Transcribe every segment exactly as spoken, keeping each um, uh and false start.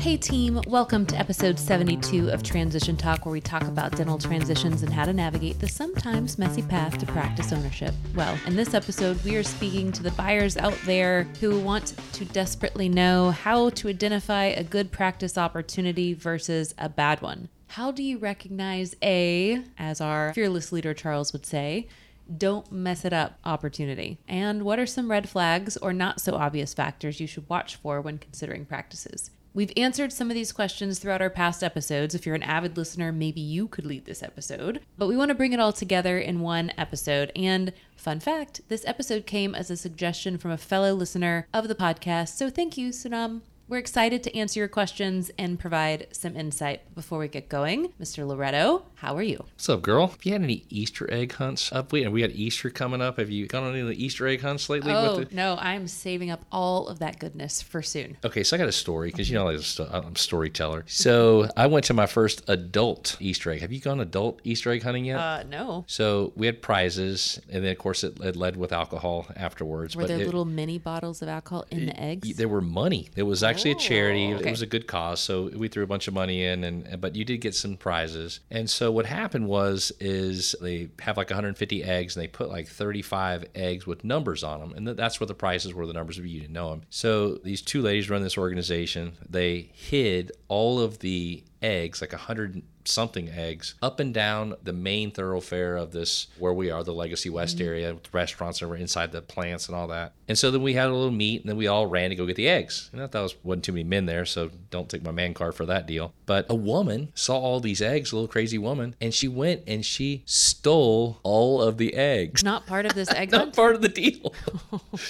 Hey team, welcome to episode seventy-two of Transition Talk, where we talk about dental transitions and how to navigate the sometimes messy path to practice ownership. Well, in this episode, we are speaking to the buyers out there who want to desperately know how to identify a good practice opportunity versus a bad one. How do you recognize a, as our fearless leader Charles would say, don't mess it up opportunity? And what are some red flags or not so obvious factors you should watch for when considering practices? We've answered some of these questions throughout our past episodes. If you're an avid listener, maybe you could lead this episode. But we want to bring it all together in one episode. And fun fact, this episode came as a suggestion from a fellow listener of the podcast. So thank you, Sunam. We're excited to answer your questions and provide some insight. Before we get going, Mister Loretto, how are you? What's up, girl? Have you had any Easter egg hunts up? We, we had Easter coming up. Have you gone on any of the Easter egg hunts lately? Oh, with the... no. I'm saving up all of that goodness for soon. Okay, so I got a story because, you know, I'm a storyteller. So I went to my first adult Easter egg. Have you gone adult Easter egg hunting yet? Uh, no. So we had prizes, and then, of course, it, it led with alcohol afterwards. Were but there it, little mini bottles of alcohol in it, the eggs? There were money. It was actually... Actually, a charity. Okay. It was a good cause, so we threw a bunch of money in, and but you did get some prizes. And so what happened was, is they have like one hundred fifty eggs, and they put like thirty-five eggs with numbers on them, and that's where the prizes were. The numbers, if you didn't know them. So these two ladies run this organization. They hid all of the eggs, like one hundred something eggs, up and down the main thoroughfare of this, where we are, the Legacy West mm-hmm. area, with restaurants and we're inside the plants and all that. And so then we had a little meet, and then we all ran to go get the eggs. And I thought it wasn't too many men there, so don't take my man card for that deal. But a woman saw all these eggs, a little crazy woman, and she went and she stole all of the eggs. Not part of this egg hunt? Not part of the deal.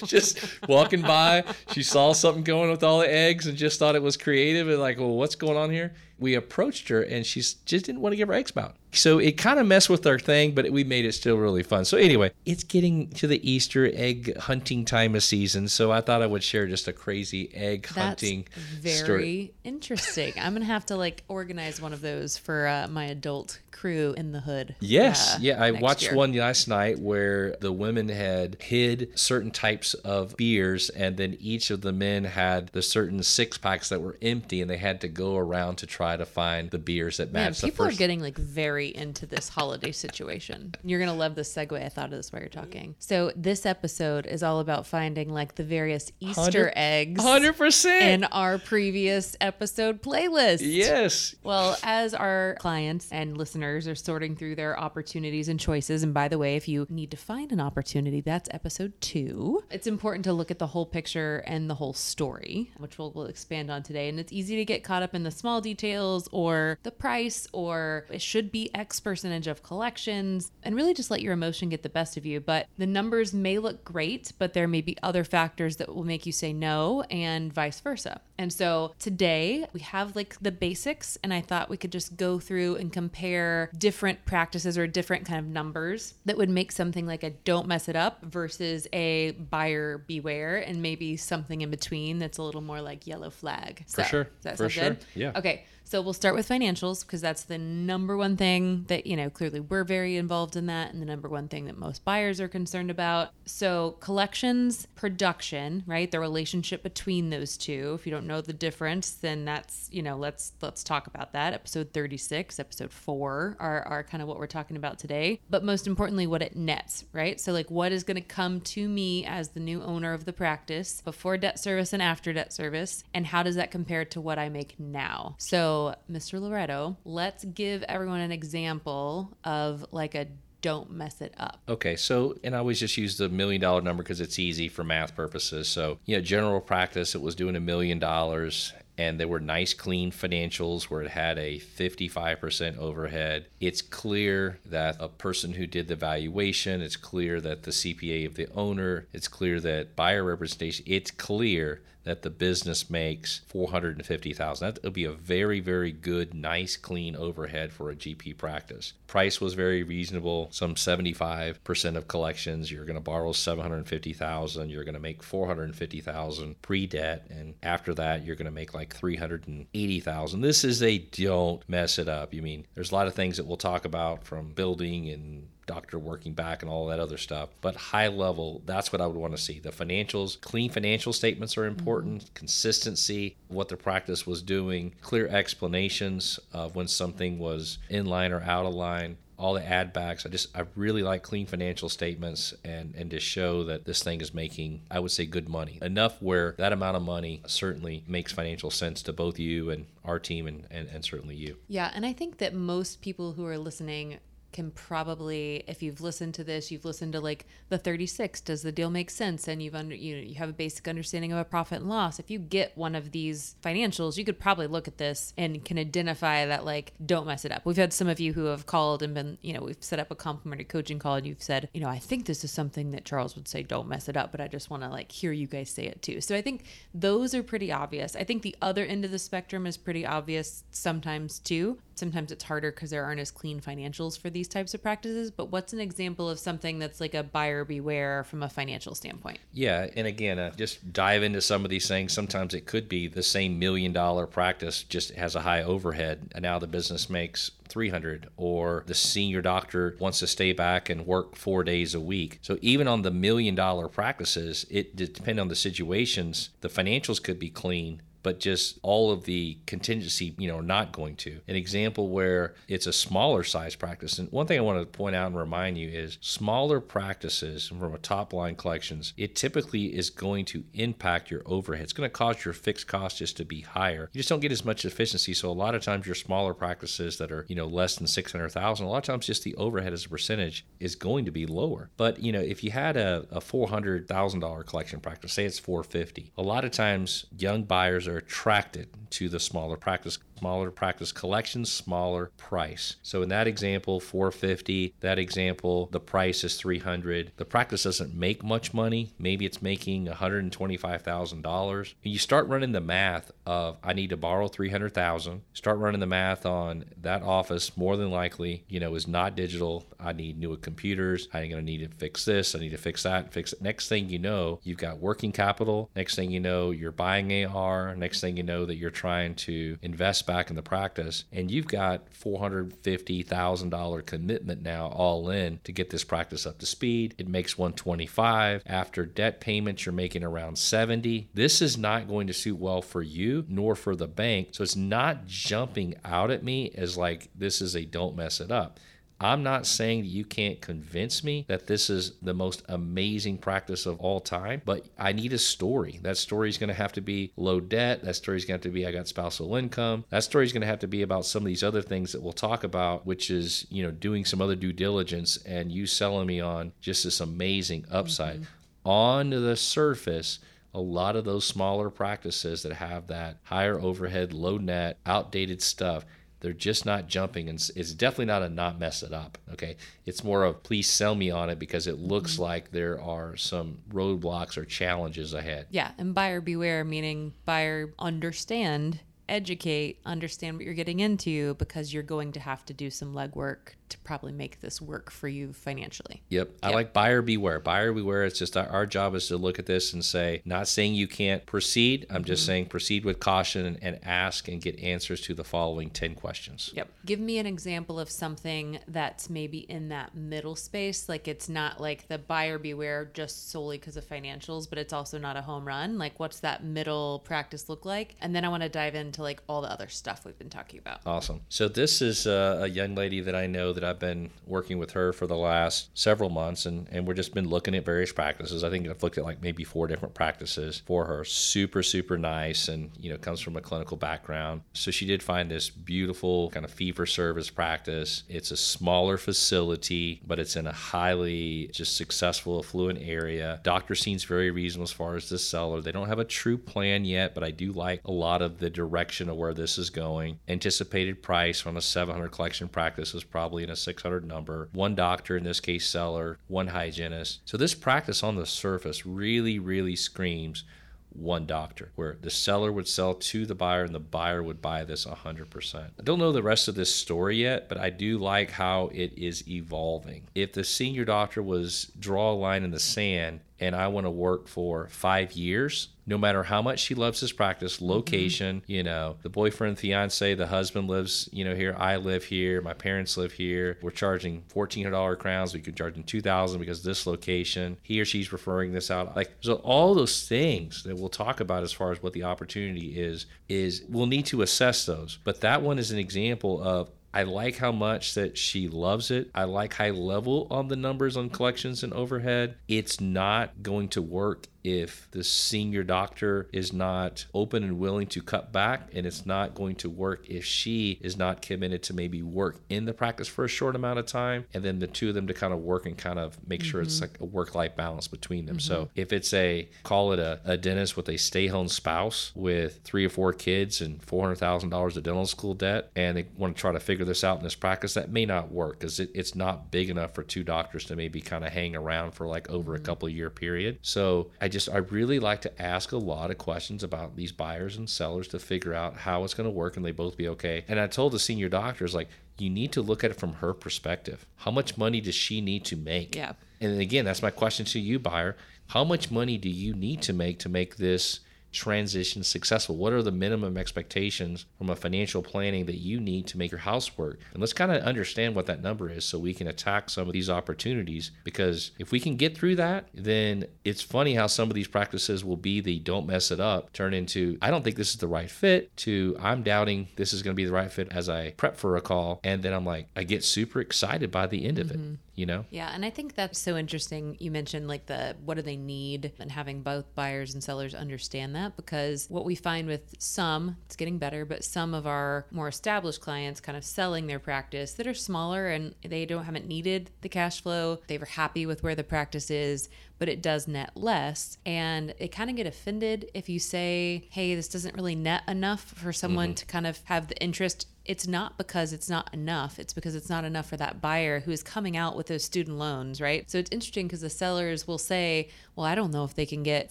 Just walking by, she saw something going with all the eggs and just thought it was creative and like, well, what's going on here? We approached her, and she just didn't want to give her eggs back. So it kind of messed with our thing, but we made it still really fun. So anyway, it's getting to the Easter egg hunting time of season, so I thought I would share just a crazy egg That's hunting very story. Interesting. I'm going to have to like organize one of those for uh, my adult crew in the hood. Yes. Uh, yeah, I watched year. one last night where the women had hid certain types of beers, and then each of the men had the certain six packs that were empty, and they had to go around to try to find the beers that matched. Man, people the first. are getting like very into this holiday situation. You're going to love this segue. I thought of this while you're talking. So this episode is all about finding like the various Easter eggs one hundred percent in our previous episode playlist. Yes. Well, as our clients and listeners are sorting through their opportunities and choices, and by the way, if you need to find an opportunity, that's episode two. It's important to look at the whole picture and the whole story, which we'll, we'll expand on today. And it's easy to get caught up in the small details or the price, or it should be X percentage of collections, and really just let your emotion get the best of you. But the numbers may look great, but there may be other factors that will make you say no, and vice versa. And so today we have like the basics, and I thought we could just go through and compare different practices or different kind of numbers that would make something like a don't mess it up versus a buyer beware, and maybe something in between that's a little more like yellow flag. So, for sure. Does that sound for good? Sure. Yeah. Okay. So we'll start with financials, because that's the number one thing that, you know, clearly we're very involved in that, and the number one thing that most buyers are concerned about. So collections, production, right? The relationship between those two. If you don't know the difference, then that's, you know, let's let's talk about that. Episode thirty-six, episode four are, are kind of what we're talking about today. But most importantly, what it nets, right? So like what is going to come to me as the new owner of the practice before debt service and after debt service, and how does that compare to what I make now? So Mister Loretto, let's give everyone an example of like a don't mess it up. Okay, so, and I always just use the million dollar number because it's easy for math purposes. So, you know, general practice, it was doing a million dollars. And they were nice, clean financials where it had a fifty-five percent overhead. It's clear that a person who did the valuation, it's clear that the C P A of the owner, it's clear that buyer representation, it's clear that the business makes four hundred fifty thousand dollars. That would be a very, very good, nice, clean overhead for a G P practice. Price was very reasonable. Some seventy-five percent of collections, you're going to borrow seven hundred fifty thousand dollars. You're going to make four hundred fifty thousand dollars pre-debt. And after that, you're going to make like three hundred eighty thousand. This is a don't mess it up. You mean, there's a lot of things that we'll talk about, from building and doctor working back and all that other stuff. But high level, that's what I would want to see. The financials, clean financial statements are important, mm-hmm. consistency, what the practice was doing, clear explanations of when something was in line or out of line, all the add backs. I just, I really like clean financial statements and, and to show that this thing is making, I would say, good money. Enough where that amount of money certainly makes financial sense to both you and our team and, and, and certainly you. Yeah. And I think that most people who are listening can probably, if you've listened to this, you've listened to like the thirty-six, does the deal make sense? And you've under, you know, you have a basic understanding of a profit and loss. If you get one of these financials, you could probably look at this and can identify that, like, don't mess it up. We've had some of you who have called and been, you know, we've set up a complimentary coaching call and you've said, you know, I think this is something that Charles would say, don't mess it up, but I just want to like hear you guys say it too. So I think those are pretty obvious. I think the other end of the spectrum is pretty obvious sometimes too. Sometimes it's harder because there aren't as clean financials for these types of practices, but what's an example of something that's like a buyer beware from a financial standpoint? Yeah, and again, uh, just dive into some of these things. Sometimes it could be the same million dollar practice just has a high overhead, and now the business makes three hundred, or the senior doctor wants to stay back and work four days a week. So even on the million dollar practices, it depends on the situations. The financials could be clean, but just all of the contingency, you know, not going to. An example where it's a smaller size practice. And one thing I want to point out and remind you is smaller practices from a top line collections, it typically is going to impact your overhead. It's going to cause your fixed costs just to be higher. You just don't get as much efficiency. So a lot of times your smaller practices that are, you know, less than six hundred thousand, a lot of times just the overhead as a percentage is going to be lower. But, you know, if you had a, a four hundred thousand dollars collection practice, say it's four hundred fifty, a lot of times young buyers are are attracted to the smaller practice, smaller practice collections, smaller price. So in that example, four hundred fifty, that example, the price is three hundred. The practice doesn't make much money. Maybe it's making one hundred twenty-five thousand dollars. You start running the math of, I need to borrow three hundred thousand. Start running the math on that office more than likely, you know, is not digital. I need newer computers. I'm going to need to fix this. I need to fix that, fix it. Next thing you know, you've got working capital. Next thing you know, you're buying A R. Next thing you know that you're trying to invest back in the practice, and you've got four hundred fifty thousand dollars commitment now all in to get this practice up to speed. It makes one hundred twenty-five thousand dollars. After debt payments, you're making around seventy thousand dollars. This is not going to suit well for you nor for the bank. So it's not jumping out at me as like this is a don't mess it up. I'm not saying that you can't convince me that this is the most amazing practice of all time, but I need a story. That story is going to have to be low debt. That story is going to have to be I got spousal income. That story is going to have to be about some of these other things that we'll talk about, which is, you know, doing some other due diligence and you selling me on just this amazing upside. Mm-hmm. On the surface, a lot of those smaller practices that have that higher overhead, low net, outdated stuff, they're just not jumping, and it's definitely not a not mess it up, okay? It's more of please sell me on it because it looks mm-hmm. like there are some roadblocks or challenges ahead. Yeah, and buyer beware, meaning buyer understand, educate, understand what you're getting into because you're going to have to do some legwork to probably make this work for you financially. Yep. yep. I like buyer beware. Buyer beware. It's just our, our job is to look at this and say, not saying you can't proceed. I'm just mm-hmm. saying proceed with caution and, and ask and get answers to the following ten questions. Yep. Give me an example of something that's maybe in that middle space. Like it's not like the buyer beware just solely because of financials, but it's also not a home run. Like what's that middle practice look like? And then I want to dive into like all the other stuff we've been talking about. Awesome. So this is a, a young lady that I know that That I've been working with her for the last several months, and, and we've just been looking at various practices. I think I've looked at like maybe four different practices for her. Super, super nice, and you know, comes from a clinical background. So she did find this beautiful kind of fee for service practice. It's a smaller facility, but it's in a highly just successful, affluent area. Doctor seems very reasonable as far as the seller. They don't have a true plan yet, but I do like a lot of the direction of where this is going. Anticipated price on a seven hundred collection practice is probably a six hundred number, one doctor, in this case seller, one hygienist. So this practice on the surface really, really screams one doctor, where the seller would sell to the buyer and the buyer would buy this one hundred percent. I don't know the rest of this story yet, but I do like how it is evolving. If the senior doctor was draw a line in the sand and I want to work for five years, no matter how much she loves this practice, location, mm-hmm. you know, the boyfriend, fiance, the husband lives, you know, here, I live here, my parents live here. We're charging fourteen hundred dollars crowns. We could charge them two thousand dollars because this location, he or she's referring this out. Like, so all those things that we'll talk about as far as what the opportunity is, is we'll need to assess those. But that one is an example of, I like how much that she loves it. I like high level on the numbers on collections and overhead. It's not going to work if the senior doctor is not open and willing to cut back, and it's not going to work if she is not committed to maybe work in the practice for a short amount of time, and then the two of them to kind of work and kind of make mm-hmm. sure it's like a work-life balance between them. Mm-hmm. So if it's a, call it a, a dentist with a stay-home spouse with three or four kids and four hundred thousand dollars of dental school debt, and they want to try to figure this out in this practice, that may not work because it, it's not big enough for two doctors to maybe kind of hang around for like over mm-hmm. a couple year period. So I just, I really like to ask a lot of questions about these buyers and sellers to figure out how it's going to work and they both be okay. And I told the senior doctors, like, you need to look at it from her perspective. How much money does she need to make? Yeah. And again, that's my question to you, buyer. How much money do you need to make to make this transition successful? What are the minimum expectations from a financial planning that you need to make your house work? And let's kind of understand what that number is so we can attack some of these opportunities, because if we can get through that, then it's funny how some of these practices will be the don't mess it up turn into, I don't think this is the right fit, to I'm doubting this is going to be the right fit as I prep for a call. And then I'm like, I get super excited by the end mm-hmm. of it. You know? Yeah. And I think that's so interesting. You mentioned like the, what do they need, and having both buyers and sellers understand that, because what we find with some, it's getting better, but some of our more established clients kind of selling their practice that are smaller and they don't, haven't needed the cash flow. They were happy with where the practice is, but it does net less. And they kind of get offended if you say, hey, this doesn't really net enough for someone mm-hmm. to kind of have the interest. It's not because it's not enough. It's because it's not enough for that buyer who is coming out with those student loans, right? So it's interesting because the sellers will say, well, I don't know if they can get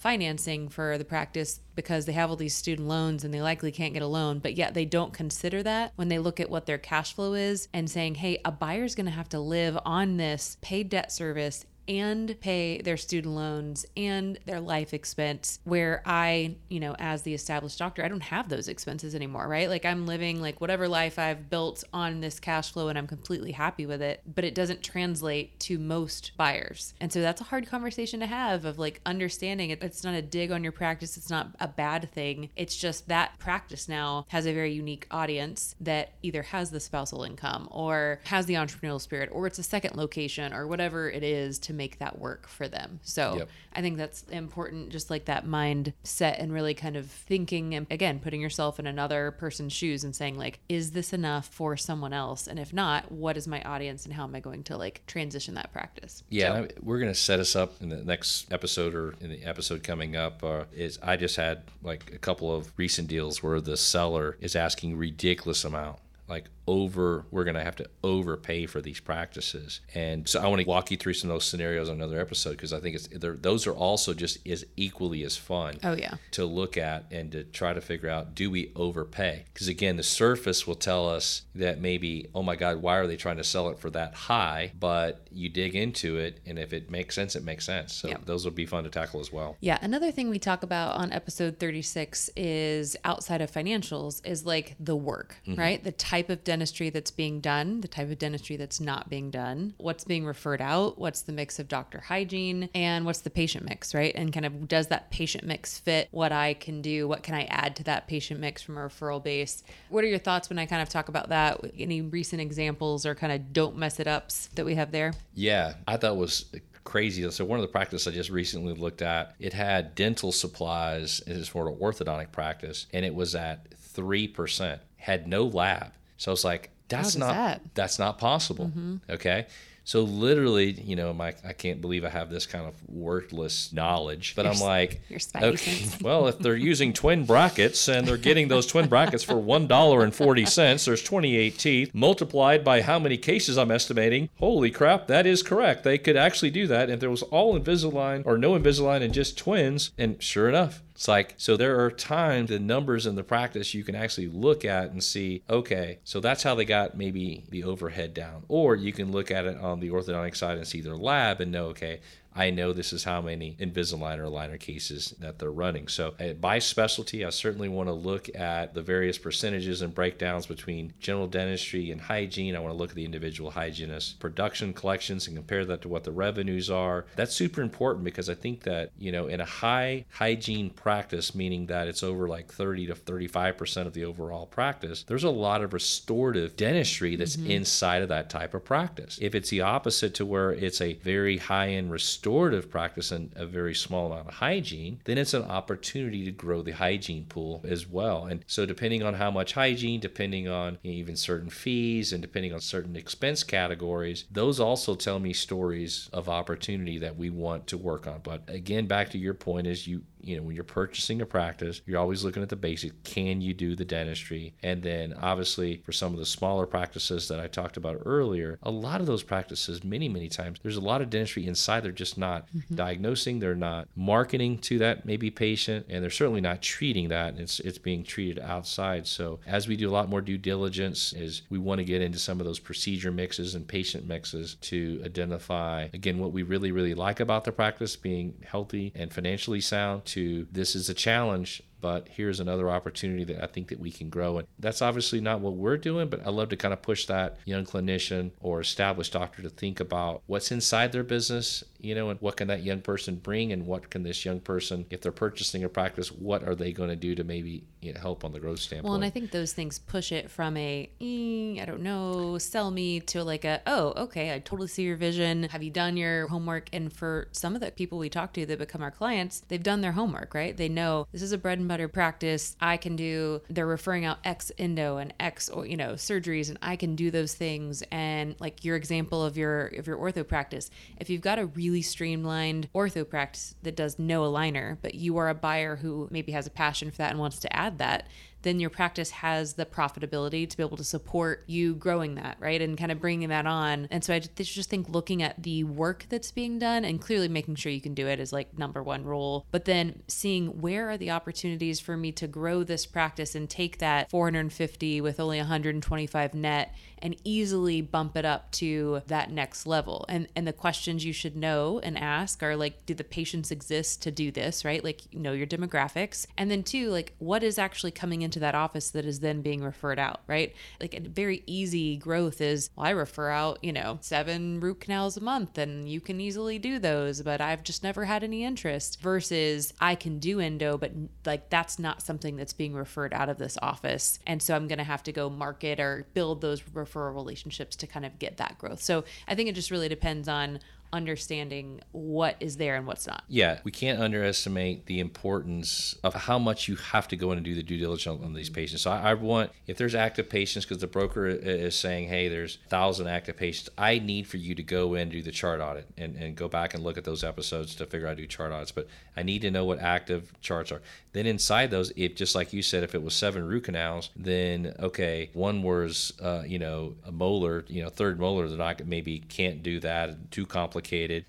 financing for the practice because they have all these student loans and they likely can't get a loan, but yet they don't consider that when they look at what their cash flow is and saying, hey, a buyer's going to have to live on this paid debt service and pay their student loans and their life expense, where I, you know, as the established doctor, I don't have those expenses anymore, right? Like I'm living like whatever life I've built on this cash flow and I'm completely happy with it, but it doesn't translate to most buyers. And so that's a hard conversation to have, of like understanding it. It's not a dig on your practice. It's not a bad thing. It's just that practice now has a very unique audience that either has the spousal income or has the entrepreneurial spirit, or it's a second location or whatever it is to make that work for them. So yep. I think that's important, just like that mindset and really kind of thinking, and again, putting yourself in another person's shoes and saying like, is this enough for someone else? And if not, what is my audience and how am I going to like transition that practice? Yeah. So. We're going to set us up in the next episode, or in the episode coming up uh, is I just had like a couple of recent deals where the seller is asking ridiculous amount, like over, we're going to have to overpay for these practices. And so I want to walk you through some of those scenarios on another episode, because I think it's those are also just as equally as fun oh, yeah. to look at and to try to figure out, do we overpay? Because again, the surface will tell us that maybe, oh my God, why are they trying to sell it for that high? But you dig into it, and if it makes sense, it makes sense. So yep. those will be fun to tackle as well. Yeah. Another thing we talk about on episode thirty-six is outside of financials is like the work, mm-hmm. right? The type of dentistry dentistry that's being done, the type of dentistry that's not being done, what's being referred out, what's the mix of doctor hygiene, and what's the patient mix, right? And kind of, does that patient mix fit what I can do? What can I add to that patient mix from a referral base? What are your thoughts when I kind of talk about that? Any recent examples or kind of don't mess it ups that we have there? Yeah, I thought it was crazy. So one of the practices I just recently looked at, it had dental supplies, it was for an orthodontic practice, and it was at three percent, had no lab. So I was like, that's not that? that's not possible. Mm-hmm. Okay. So literally, you know, my, I can't believe I have this kind of worthless knowledge, but your, I'm like, okay, well, if they're using twin brackets and they're getting those twin brackets for one dollar and forty cents, there's twenty-eight teeth multiplied by how many cases I'm estimating. Holy crap, that is correct. They could actually do that. If there was all Invisalign or no Invisalign and just twins, and sure enough, it's like, so there are times the numbers in the practice you can actually look at and see, okay, so that's how they got maybe the overhead down. Or you can look at it on the orthodontic side and see their lab and know, okay, I know this is how many Invisalign or aligner cases that they're running. So by specialty, I certainly want to look at the various percentages and breakdowns between general dentistry and hygiene. I want to look at the individual hygienist production collections and compare that to what the revenues are. That's super important because I think that, you know, in a high hygiene practice, meaning that it's over like thirty to thirty-five percent of the overall practice, there's a lot of restorative dentistry that's mm-hmm. inside of that type of practice. If it's the opposite to where it's a very high-end restorative practice and a very small amount of hygiene, then it's an opportunity to grow the hygiene pool as well. And so depending on how much hygiene, depending on even certain fees and depending on certain expense categories, those also tell me stories of opportunity that we want to work on. But again, back to your point is you you know, when you're purchasing a practice, you're always looking at the basic. Can you do the dentistry? And then obviously for some of the smaller practices that I talked about earlier, a lot of those practices, many, many times, there's a lot of dentistry inside. They're just not mm-hmm. diagnosing. They're not marketing to that maybe patient, and they're certainly not treating that. It's, it's being treated outside. So as we do a lot more due diligence is we want to get into some of those procedure mixes and patient mixes to identify, again, what we really, really like about the practice being healthy and financially sound. To this is a challenge, but here's another opportunity that I think that we can grow. And that's obviously not what we're doing, but I love to kind of push that young clinician or established doctor to think about what's inside their business, you know, and what can that young person bring, and what can this young person, if they're purchasing a practice, what are they going to do to maybe, you know, help on the growth standpoint? Well, and I think those things push it from a, mm, I don't know, sell me to like a, oh, okay, I totally see your vision. Have you done your homework? And for some of the people we talk to that become our clients, they've done their homework, right? They know this is a bread and butter practice. I can do, they're referring out X endo and X, or, you know, surgeries, and I can do those things. And like your example of your, of your ortho practice, if you've got a really streamlined ortho practice that does no aligner, but you are a buyer who maybe has a passion for that and wants to add that, then your practice has the profitability to be able to support you growing that, right? And kind of bringing that on. And so I just think looking at the work that's being done and clearly making sure you can do it is like number one rule, but then seeing where are the opportunities for me to grow this practice and take that four hundred fifty with only one hundred twenty-five net and easily bump it up to that next level. And and the questions you should know and ask are like, do the patients exist to do this, right? Like, you know your demographics. And then two, like what is actually coming in to that office that is then being referred out, right? Like a very easy growth is, well, I refer out, you know, seven root canals a month and you can easily do those, but I've just never had any interest, versus I can do endo, but like that's not something that's being referred out of this office. And so I'm going to have to go market or build those referral relationships to kind of get that growth. So I think it just really depends on understanding what is there and what's not. Yeah, we can't underestimate the importance of how much you have to go in and do the due diligence on these patients. So I, I want, if there's active patients, because the broker is saying, hey, there's one thousand active patients, I need for you to go in and do the chart audit and, and go back and look at those episodes to figure out how to do chart audits. But I need to know what active charts are. Then inside those, if just like you said, if it was seven root canals, then okay, one was, uh, you know, a molar, you know, third molar that I maybe can't do that, too complicated.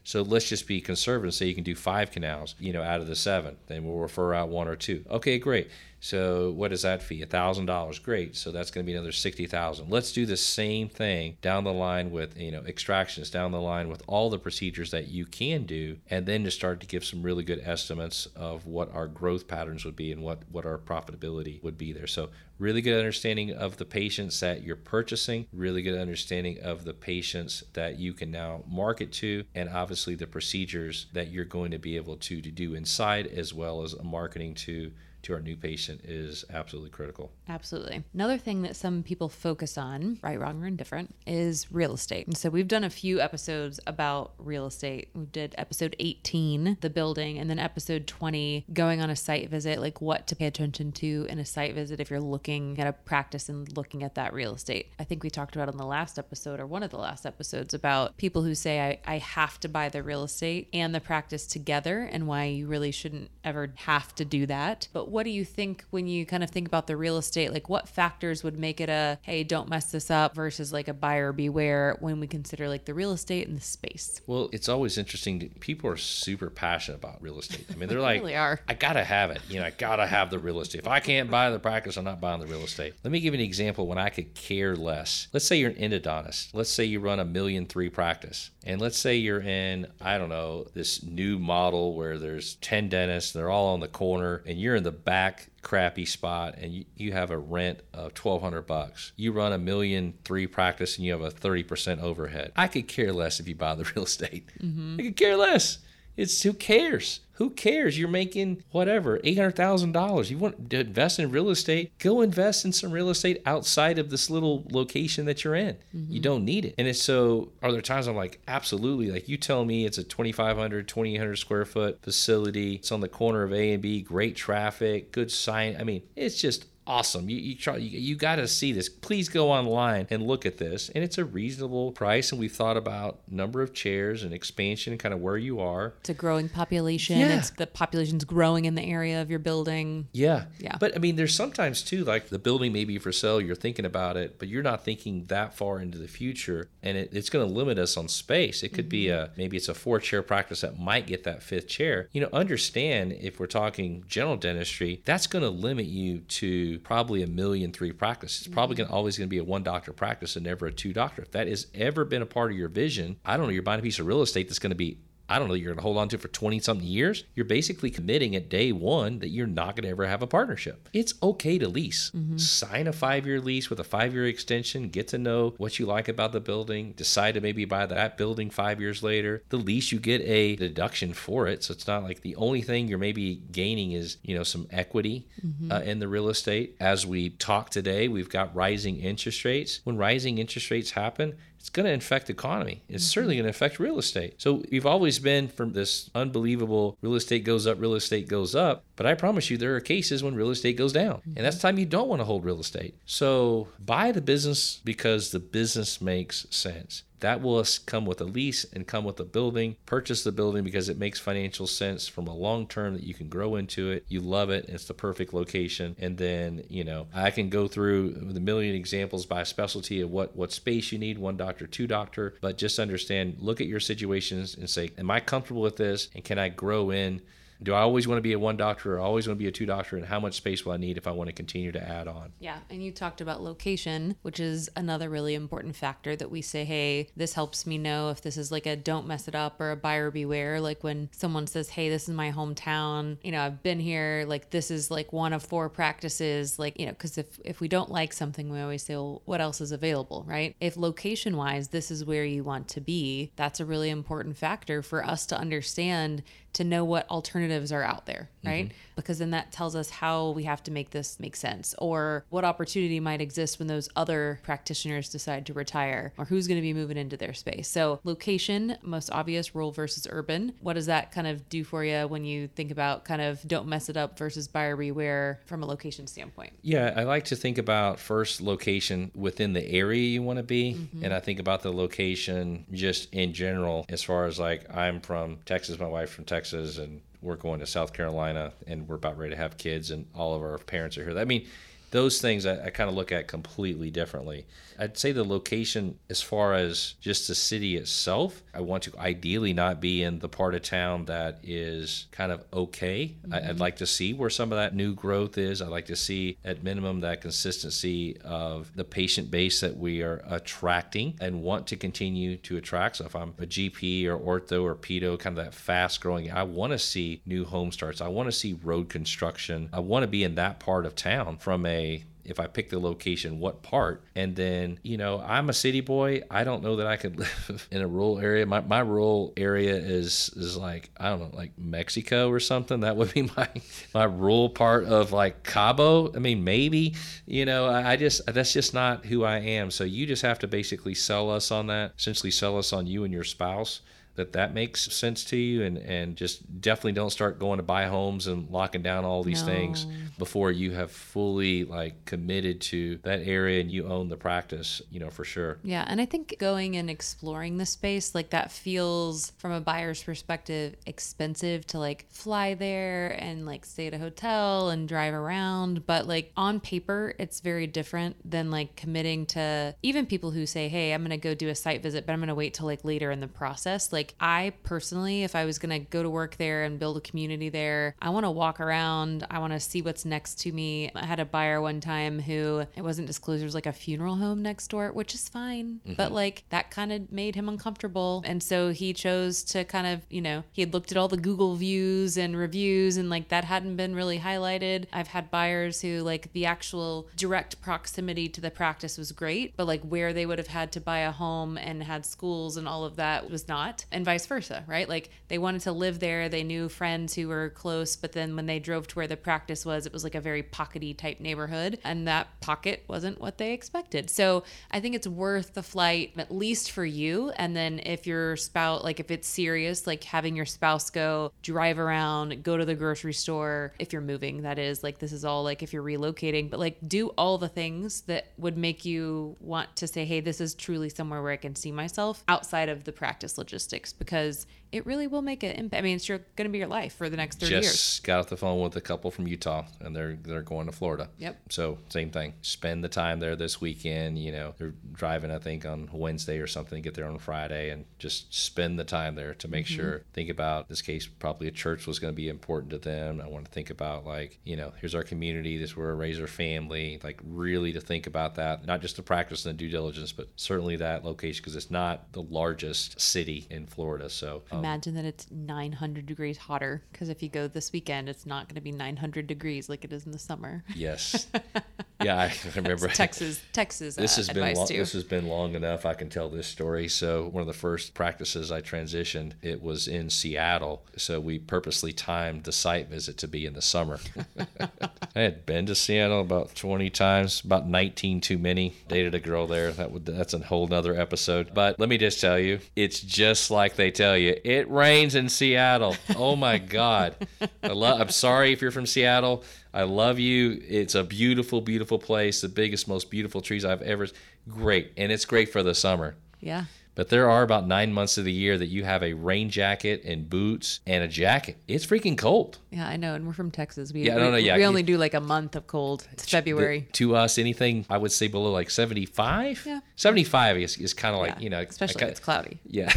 So let's just be conservative. Say you can do five canals, you know, out of the seven. Then we'll refer out one or two. Okay, great. So what is that fee? one thousand dollars. Great. So that's going to be another sixty thousand dollars. Let's do the same thing down the line with, you know, extractions, down the line with all the procedures that you can do, and then to start to give some really good estimates of what our growth patterns would be and what, what our profitability would be there. So really good understanding of the patients that you're purchasing, really good understanding of the patients that you can now market to, and obviously the procedures that you're going to be able to, to do inside, as well as marketing to to our new patient, is absolutely critical. Absolutely. Another thing that some people focus on, right, wrong, or indifferent, is real estate. And so we've done a few episodes about real estate. We did episode eighteen, the building, and then episode twenty, going on a site visit, like what to pay attention to in a site visit if you're looking at a practice and looking at that real estate. I think we talked about in the last episode, or one of the last episodes, about people who say, I, I have to buy the real estate and the practice together, and why you really shouldn't ever have to do that. But what do you think when you kind of think about the real estate? Like, what factors would make it a, hey, don't mess this up versus like a buyer beware when we consider like the real estate and the space? Well, it's always interesting. To, people are super passionate about real estate. I mean, they're like, really are. I got to have it. You know, I got to have the real estate. If I can't buy the practice, I'm not buying the real estate. Let me give you an example when I could care less. Let's say you're an endodontist. Let's say you run a million three practice. And let's say you're in, I don't know, this new model where there's ten dentists, they're all on the corner, and you're in the back crappy spot, and you, you have a rent of twelve hundred bucks. You run a million three practice, and you have a thirty percent overhead. I could care less if you buy the real estate. Mm-hmm. I could care less. It's who cares? Who cares? You're making whatever, eight hundred thousand dollars. You want to invest in real estate? Go invest in some real estate outside of this little location that you're in. Mm-hmm. You don't need it. And it's so, are there times I'm like, absolutely. Like you tell me it's a twenty-five hundred, twenty-eight hundred square foot facility. It's on the corner of A and B, great traffic, good sign. I mean, it's just awesome. You you try you, you got to see this. Please go online and look at this. And it's a reasonable price. And we've thought about number of chairs and expansion and kind of where you are. It's a growing population. Yeah. It's the population's growing in the area of your building. Yeah. Yeah. But I mean, there's sometimes too, like the building may be for sale. You're thinking about it, but you're not thinking that far into the future. And it, it's going to limit us on space. It could mm-hmm. be a, maybe it's a four chair practice that might get that fifth chair. You know, understand if we're talking general dentistry, that's going to limit you to probably a million three practices. It's probably gonna, always going to be a one doctor practice and never a two doctor. If that has ever been a part of your vision, I don't know, you're buying a piece of real estate that's going to be, I don't know, you're going to hold on to for twenty something years. You're basically committing at day one that you're not going to ever have a partnership. It's okay to lease. Mm-hmm. Sign a five-year lease with a five-year extension. Get to know what you like about the building. Decide to maybe buy that building five years later. The lease, you get a deduction for it. So it's not like the only thing you're maybe gaining is, you know, some equity mm-hmm. uh, in the real estate. As we talk today, we've got rising interest rates. When rising interest rates happen, it's going to affect the economy. It's mm-hmm. certainly going to affect real estate. So we've always been from this unbelievable real estate goes up, real estate goes up. But I promise you, there are cases when real estate goes down. Mm-hmm. And that's the time you don't want to hold real estate. So buy the business because the business makes sense. That will come with a lease and come with a building. Purchase the building because it makes financial sense from a long term that you can grow into it. You love it. It's the perfect location. And then, you know, I can go through the million examples by specialty of what, what space you need, one doctor, two doctor, but just understand, look at your situations and say, am I comfortable with this? And can I grow in? Do I always want to be a one doctor or always want to be a two doctor? And how much space will I need if I want to continue to add on? Yeah. And you talked about location, which is another really important factor that we say, hey, this helps me know if this is like a don't mess it up or a buyer beware. Like when someone says, hey, this is my hometown, you know, I've been here, like this is like one of four practices, like, you know, because if, if we don't like something, we always say, well, what else is available, right? If location wise, this is where you want to be, that's a really important factor for us to understand, to know what alternatives are out there, right? Mm-hmm. Because then that tells us how we have to make this make sense, or what opportunity might exist when those other practitioners decide to retire, or who's going to be moving into their space. So location, most obvious, rural versus urban. What does that kind of do for you when you think about kind of don't mess it up versus buyer beware from a location standpoint? Yeah, I like to think about first location within the area you want to be. Mm-hmm. And I think about the location just in general, as far as like, I'm from Texas, my wife's from Texas. Texas, and we're going to South Carolina, and we're about ready to have kids, and all of our parents are here. I mean, those things I, I kind of look at completely differently. I'd say the location as far as just the city itself, I want to ideally not be in the part of town that is kind of okay. Mm-hmm. I, I'd like to see where some of that new growth is. I'd like to see at minimum that consistency of the patient base that we are attracting and want to continue to attract. So if I'm a G P or ortho or pedo, kind of that fast growing, I want to see new home starts. I want to see road construction. I want to be in that part of town from a if I pick the location, what part? And then, you know, I'm a city boy. I don't know that I could live in a rural area. My my rural area is is like, I don't know, like Mexico or something. That would be my my rural part of like Cabo. I mean, maybe, you know, I, I just, that's just not who I am. So you just have to basically sell us on that, essentially sell us on you and your spouse. that that makes sense to you, and, and just definitely don't start going to buy homes and locking down all these no. things before you have fully like committed to that area and you own the practice, you know, for sure. Yeah. And I think going and exploring the space, like that feels from a buyer's perspective expensive to like fly there and like stay at a hotel and drive around. But like on paper, it's very different than like committing to even people who say, hey, I'm going to go do a site visit, but I'm going to wait till like later in the process. Like, Like I personally, if I was going to go to work there and build a community there, I want to walk around. I want to see what's next to me. I had a buyer one time who, it wasn't disclosed, there was like a funeral home next door, which is fine. Mm-hmm. But like that kind of made him uncomfortable. And so he chose to kind of, you know, he had looked at all the Google views and reviews and like that hadn't been really highlighted. I've had buyers who like the actual direct proximity to the practice was great, but like where they would have had to buy a home and had schools and all of that was not. And vice versa, right? Like they wanted to live there. They knew friends who were close, but then when they drove to where the practice was, it was like a very pockety type neighborhood, and that pocket wasn't what they expected. So I think it's worth the flight, at least for you. And then if your spouse, like if it's serious, like having your spouse go drive around, go to the grocery store, if you're moving, that is, like this is all like if you're relocating, but like do all the things that would make you want to say, hey, this is truly somewhere where I can see myself outside of the practice logistics, because it really will make an impact. I mean, it's your, going to be your life for the next thirty years. Just got off the phone with a couple from Utah, and they're they're going to Florida. Yep. So same thing. Spend the time there this weekend. You know, they're driving, I think, on Wednesday or something. Get there on Friday, and just spend the time there to make mm-hmm. sure. Think about, in this case, probably a church was going to be important to them. I want to think about, like, you know, here's our community. This is where we raise our family. Like, really to think about that, not just the practice and the due diligence, but certainly that location, because it's not the largest city in Florida. So. Um, Imagine that it's nine hundred degrees hotter, because if you go this weekend, it's not going to be nine hundred degrees like it is in the summer. Yes. Yeah, I remember. That's Texas, Texas uh, this has advice been long, too. This has been long enough. I can tell this story. So one of the first practices I transitioned, it was in Seattle. So we purposely timed the site visit to be in the summer. I had been to Seattle about twenty times, about nineteen too many. Dated a girl there. That would, that's a whole nother episode. But let me just tell you, it's just like they tell you. It rains in Seattle. Oh, my God. I lo- I'm sorry if you're from Seattle. I love you. It's a beautiful, beautiful place. The biggest, most beautiful trees I've ever seen. Great. And it's great for the summer. Yeah. But there are about nine months of the year that you have a rain jacket and boots and a jacket. It's freaking cold. Yeah, I know. And we're from Texas. We, yeah, we, no, no, yeah. we only do like a month of cold. It's February. The, to us, anything I would say below like seventy-five? Yeah. seventy-five is, is kind of like, yeah. you know. Especially kinda, if it's cloudy. Yeah.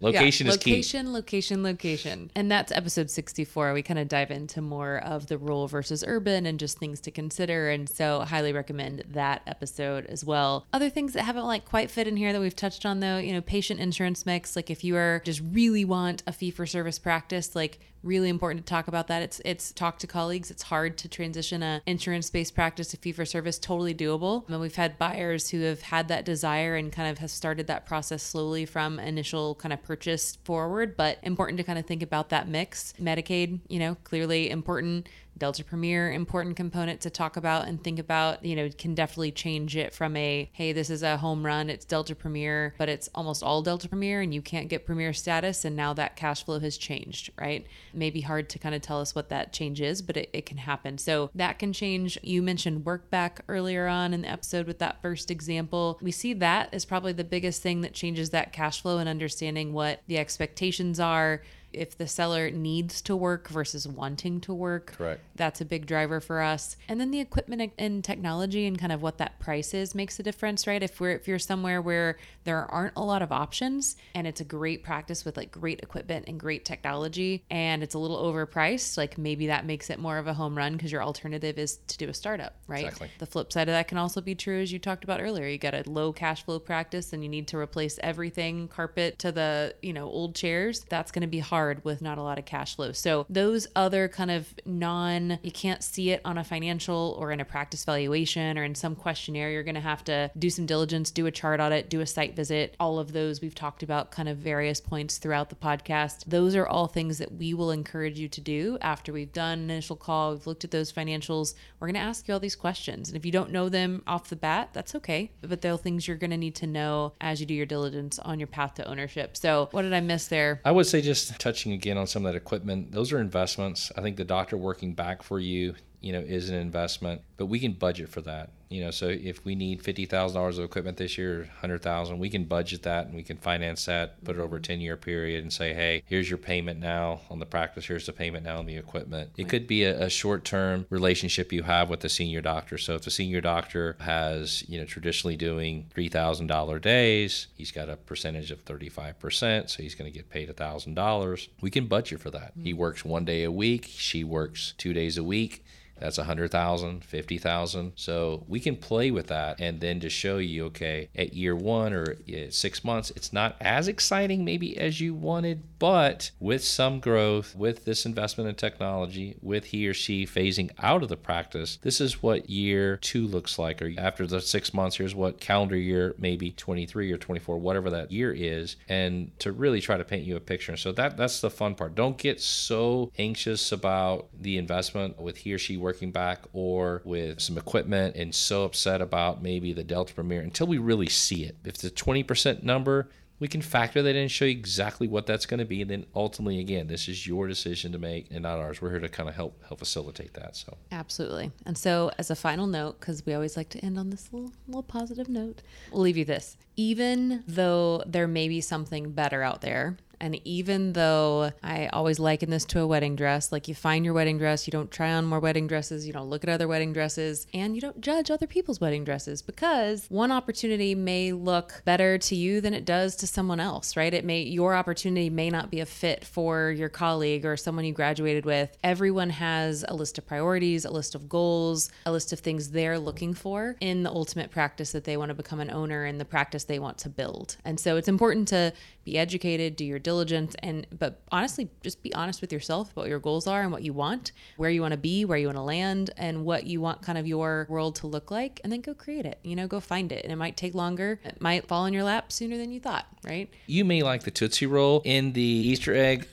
Location yeah, is location, key. Location, location, location. And that's episode sixty-four. We kind of dive into more of the rural versus urban and just things to consider. And so I highly recommend that episode as well. Other things that haven't like quite fit in here that we've touched on though, you know, patient insurance mix. Like if you are just really want a fee for service practice, like really important to talk about that. It's it's talk to colleagues. It's hard to transition a insurance-based practice to fee-for-service, totally doable. And we've had buyers who have had that desire and kind of have started that process slowly from initial kind of purchase forward, but important to kind of think about that mix. Medicaid, you know, clearly important. Delta Premier, important component to talk about and think about, you know, can definitely change it from a, hey, this is a home run, it's Delta Premier, but it's almost all Delta Premier and you can't get Premier status. And now that cash flow has changed, right? It may be hard to kind of tell us what that change is, but it, it can happen. So that can change. You mentioned work back earlier on in the episode with that first example. We see that is probably the biggest thing that changes that cash flow and understanding what the expectations are. If the seller needs to work versus wanting to work, correct. That's a big driver for us. And then the equipment and technology and kind of what that price is makes a difference, right? If we're if you're somewhere where there aren't a lot of options and it's a great practice with like great equipment and great technology and it's a little overpriced, like maybe that makes it more of a home run because your alternative is to do a startup, right? Exactly. The flip side of that can also be true as you talked about earlier. You got a low cash flow practice and you need to replace everything, carpet to the, you know, old chairs. That's going to be hard hard with not a lot of cash flow. So those other kind of non, you can't see it on a financial or in a practice valuation or in some questionnaire, you're going to have to do some diligence, do a chart audit, do a site visit. All of those we've talked about kind of various points throughout the podcast. Those are all things that we will encourage you to do after we've done an initial call, we've looked at those financials. We're going to ask you all these questions. And if you don't know them off the bat, that's okay. But they're things you're going to need to know as you do your diligence on your path to ownership. So what did I miss there? I would say just touching again on some of that equipment. Those are investments. I think the doctor working back for you, you know, is an investment, but we can budget for that. You know, so if we need fifty thousand dollars of equipment this year, one hundred thousand dollars, we can budget that and we can finance that, put it over a ten-year period and say, hey, here's your payment now on the practice, here's the payment now on the equipment. It could be a, a short-term relationship you have with the senior doctor. So if the senior doctor has, you know, traditionally doing three thousand dollars days, he's got a percentage of thirty-five percent, so he's going to get paid one thousand dollars. We can budget for that. Mm-hmm. He works one day a week, she works two days a week. That's one hundred thousand dollars, fifty thousand dollars. So we can play with that and then just show you, okay, at year one or six months, it's not as exciting maybe as you wanted, but with some growth, with this investment in technology, with he or she phasing out of the practice, this is what year two looks like. Or after the six months, here's what calendar year, maybe twenty-three or twenty-four, whatever that year is, and to really try to paint you a picture. So that that's the fun part. Don't get so anxious about the investment with he or she working back or with some equipment and so upset about maybe the Delta Premier until we really see it. If it's a twenty percent number, we can factor that in and show you exactly what that's going to be. And then ultimately, again, this is your decision to make and not ours. We're here to kind of help help facilitate that. So absolutely. And so as a final note, because we always like to end on this little, little positive note, we'll leave you this. Even though there may be something better out there, and even though I always liken this to a wedding dress, like you find your wedding dress, you don't try on more wedding dresses, you don't look at other wedding dresses, and you don't judge other people's wedding dresses, because one opportunity may look better to you than it does to someone else, right? It may, your opportunity may not be a fit for your colleague or someone you graduated with. Everyone has a list of priorities, a list of goals, a list of things they're looking for in the ultimate practice that they want to become an owner and the practice they want to build. And so it's important to be educated, do your diligence, and but honestly, just be honest with yourself about what your goals are and what you want, where you want to be, where you want to land, and what you want kind of your world to look like, and then go create it, you know, go find it. And it might take longer, it might fall in your lap sooner than you thought, right? You may like the Tootsie Roll and the Easter egg.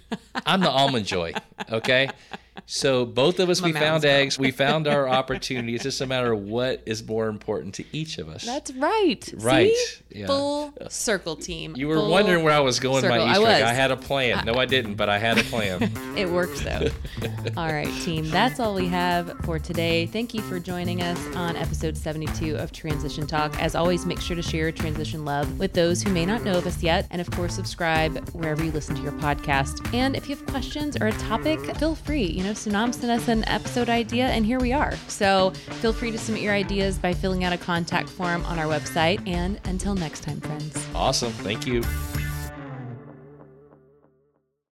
I'm the Almond Joy, okay? So both of us, we found eggs. We found our opportunity. It's just a matter of what is more important to each of us. That's right. Right. Yeah. Full circle, team. You were Full wondering where I was going circle. by Easter egg. I, I had a plan. No, I didn't, but I had a plan. It worked, though. All right, team. That's all we have for today. Thank you for joining us on episode seventy-two of Transition Talk. As always, make sure to share your transition love with those who may not know of us yet. And, of course, subscribe wherever you listen to your podcast. And if you have questions or a topic, feel free. You know, Sunam sent us an episode idea and here we are. So feel free to submit your ideas by filling out a contact form on our website. And until next time, friends. Awesome. Thank you.